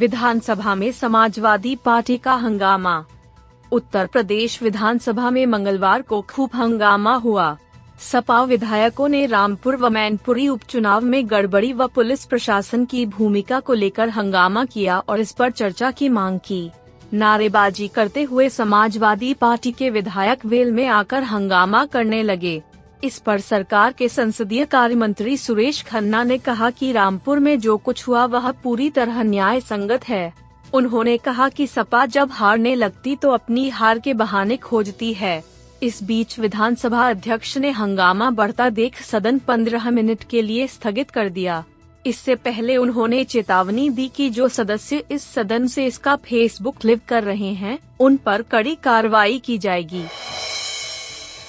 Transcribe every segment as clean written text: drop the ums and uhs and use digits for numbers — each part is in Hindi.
विधानसभा में समाजवादी पार्टी का हंगामा। उत्तर प्रदेश विधानसभा में मंगलवार को खूब हंगामा हुआ। सपा विधायकों ने रामपुर व मैनपुरी उपचुनाव में गड़बड़ी व पुलिस प्रशासन की भूमिका को लेकर हंगामा किया और इस पर चर्चा की मांग की। नारेबाजी करते हुए समाजवादी पार्टी के विधायक वेल में आकर हंगामा करने लगे। इस पर सरकार के संसदीय कार्य मंत्री सुरेश खन्ना ने कहा कि रामपुर में जो कुछ हुआ वह पूरी तरह न्याय संगत है। उन्होंने कहा कि सपा जब हारने लगती तो अपनी हार के बहाने खोजती है। इस बीच विधानसभा अध्यक्ष ने हंगामा बढ़ता देख सदन 15 मिनट के लिए स्थगित कर दिया। इससे पहले उन्होंने चेतावनी दी कि जो सदस्य इस सदन से इसका फेसबुक लाइव कर रहे हैं उन पर कड़ी कार्रवाई की जाएगी।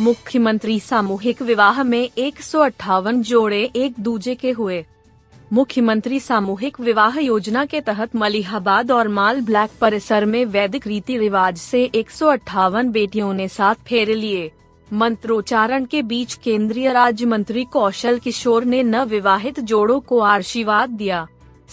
मुख्यमंत्री सामूहिक विवाह में 158 जोड़े एक दूजे के हुए। मुख्यमंत्री सामूहिक विवाह योजना के तहत मलिहाबाद और माल ब्लैक परिसर में वैदिक रीति रिवाज से 158 बेटियों ने साथ फेरे लिए। मंत्रोच्चारण के बीच केंद्रीय राज्य मंत्री कौशल किशोर ने नवविवाहित जोड़ों को आशीर्वाद दिया।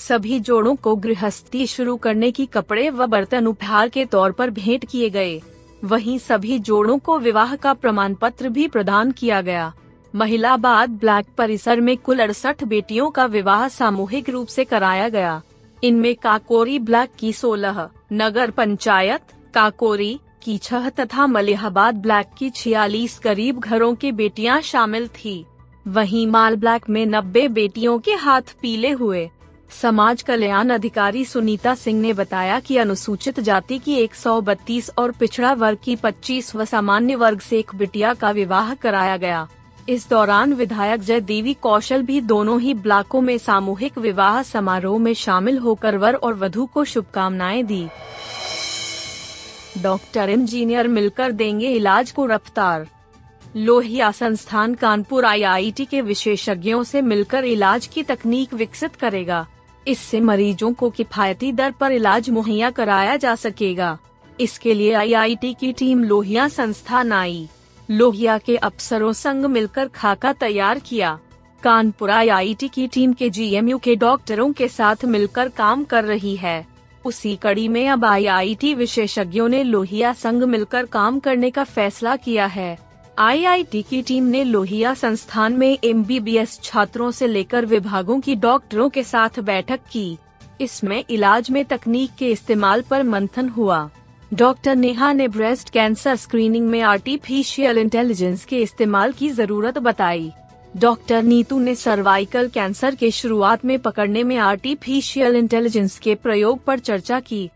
सभी जोड़ों को गृहस्थी शुरू करने की कपड़े व बर्तन उपहार के तौर पर भेंट किए गए। वहीं सभी जोड़ों को विवाह का प्रमाण पत्र भी प्रदान किया गया। महिलाबाद ब्लैक परिसर में कुल 68 बेटियों का विवाह सामूहिक रूप से कराया गया। इनमें काकोरी ब्लैक की 16, नगर पंचायत काकोरी की 6 तथा मलिहाबाद ब्लैक की 46 गरीब घरों की बेटियां शामिल थी। वहीं माल ब्लैक में 90 बेटियों के हाथ पीले हुए। समाज कल्याण अधिकारी सुनीता सिंह ने बताया कि अनुसूचित जाति की 132 और पिछड़ा वर्ग की 25 व सामान्य वर्ग से एक बिटिया का विवाह कराया गया। इस दौरान विधायक जय देवी कौशल भी दोनों ही ब्लॉकों में सामूहिक विवाह समारोह में शामिल होकर वर और वधू को शुभकामनाएं दी। डॉक्टर इंजीनियर मिलकर देंगे इलाज को रफ्तार। लोहिया संस्थान कानपुर IIT के विशेषज्ञों से मिलकर इलाज की तकनीक विकसित करेगा। इससे मरीजों को किफायती दर पर इलाज मुहैया कराया जा सकेगा। इसके लिए IIT की टीम लोहिया संस्थान आई। लोहिया के अफसरों संग मिलकर खाका तैयार किया। कानपुर IIT की टीम के GMU के डॉक्टरों के साथ मिलकर काम कर रही है। उसी कड़ी में अब IIT विशेषज्ञों ने लोहिया संग मिलकर काम करने का फैसला किया है। IIT की टीम ने लोहिया संस्थान में MBBS छात्रों से लेकर विभागों की डॉक्टरों के साथ बैठक की। इसमें इलाज में तकनीक के इस्तेमाल पर मंथन हुआ। डॉक्टर नेहा ने ब्रेस्ट कैंसर स्क्रीनिंग में आर्टिफिशियल इंटेलिजेंस के इस्तेमाल की जरूरत बताई। डॉक्टर नीतू ने सर्वाइकल कैंसर के शुरुआत में पकड़ने में आर्टिफिशियल इंटेलिजेंस के प्रयोग पर चर्चा की।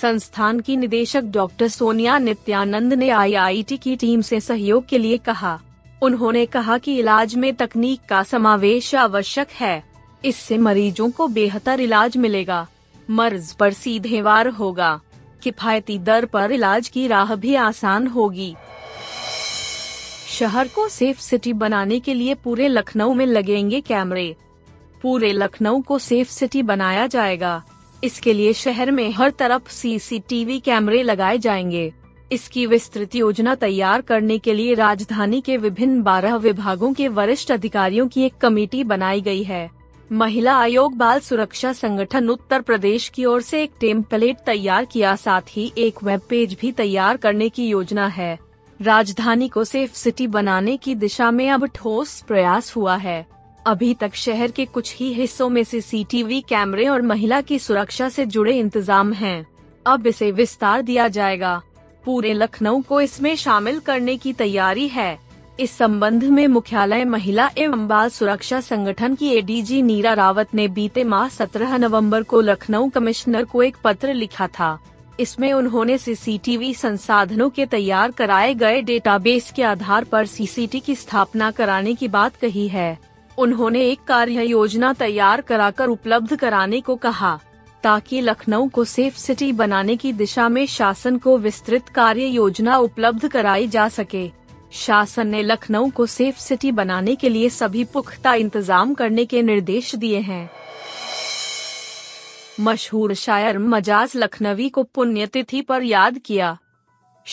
संस्थान की निदेशक डॉक्टर सोनिया नित्यानंद ने IIT की टीम से सहयोग के लिए कहा। उन्होंने कहा कि इलाज में तकनीक का समावेश आवश्यक है। इससे मरीजों को बेहतर इलाज मिलेगा, मर्ज पर सीधे वार होगा, किफायती दर पर इलाज की राह भी आसान होगी। शहर को सेफ सिटी बनाने के लिए पूरे लखनऊ में लगेंगे कैमरे। पूरे लखनऊ को सेफ सिटी बनाया जाएगा। इसके लिए शहर में हर तरफ CCTV कैमरे लगाए जाएंगे। इसकी विस्तृत योजना तैयार करने के लिए राजधानी के विभिन्न 12 विभागों के वरिष्ठ अधिकारियों की एक कमेटी बनाई गई है। महिला आयोग बाल सुरक्षा संगठन उत्तर प्रदेश की ओर से एक टेम्पलेट तैयार किया, साथ ही एक वेब पेज भी तैयार करने की योजना है। राजधानी को सेफ सिटी बनाने की दिशा में अब ठोस प्रयास हुआ है। अभी तक शहर के कुछ ही हिस्सों में CCTV कैमरे और महिला की सुरक्षा से जुड़े इंतजाम हैं। अब इसे विस्तार दिया जाएगा। पूरे लखनऊ को इसमें शामिल करने की तैयारी है। इस संबंध में मुख्यालय महिला एवं बाल सुरक्षा संगठन की ADG नीरा रावत ने बीते माह 17 नवंबर को लखनऊ कमिश्नर को एक पत्र लिखा था। इसमें उन्होंने CCTV संसाधनों के तैयार कराए गए डेटाबेस के आधार पर CCTV की स्थापना कराने की बात कही है। उन्होंने एक कार्य योजना तैयार कराकर उपलब्ध कराने को कहा ताकि लखनऊ को सेफ सिटी बनाने की दिशा में शासन को विस्तृत कार्य योजना उपलब्ध कराई जा सके। शासन ने लखनऊ को सेफ सिटी बनाने के लिए सभी पुख्ता इंतजाम करने के निर्देश दिए हैं। मशहूर शायर मजाज लखनवी को पुण्यतिथि पर याद किया।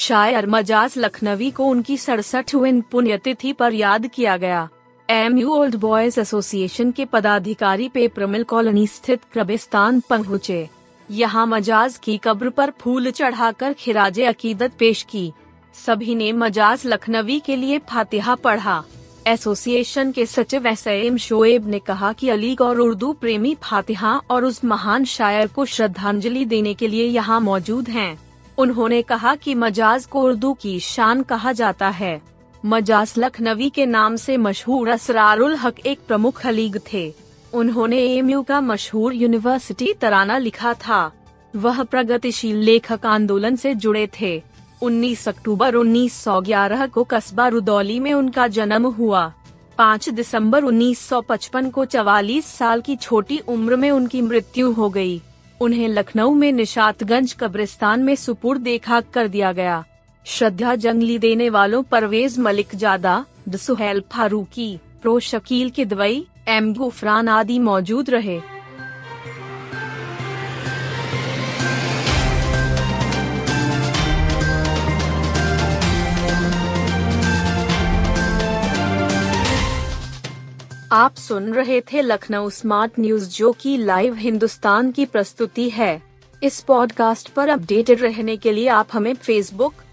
शायर मजाज लखनवी को उनकी 67वीं पुण्यतिथि पर याद किया गया। एमयू ओल्ड बॉयज एसोसिएशन के पदाधिकारी पेपरमिल कॉलोनी स्थित कब्रिस्तान पहुँचे। यहाँ मजाज की कब्र पर फूल चढ़ाकर खिराजे अकीदत पेश की। सभी ने मजाज लखनवी के लिए फातिहा पढ़ा। एसोसिएशन के सचिव एस. एम. शोएब ने कहा कि अलीगढ़ उर्दू प्रेमी फातिहा और उस महान शायर को श्रद्धांजलि देने के लिए यहां मौजूद हैं। उन्होंने कहा कि मजाज को उर्दू की शान कहा जाता है। मजाज लखनवी के नाम से मशहूर असरारुल हक एक प्रमुख अलीग थे। उन्होंने एमयू का मशहूर यूनिवर्सिटी तराना लिखा था। वह प्रगतिशील लेखक आंदोलन से जुड़े थे। 19 अक्टूबर 1911 को कस्बा रुदौली में उनका जन्म हुआ। 5 दिसंबर 1955 को 44 साल की छोटी उम्र में उनकी मृत्यु हो गई। उन्हें लखनऊ में निशातगंज कब्रिस्तान में सुपुर्द-ए खाक कर दिया गया। श्रद्धा जंगली देने वालों परवेज मलिक, जादा, सुहेल, फारूकी, प्रो शकील के दवाई, एम. गुफरान आदि मौजूद रहे। आप सुन रहे थे लखनऊ स्मार्ट न्यूज, जो की लाइव हिंदुस्तान की प्रस्तुति है। इस पॉडकास्ट पर अपडेटेड रहने के लिए आप हमें फेसबुक,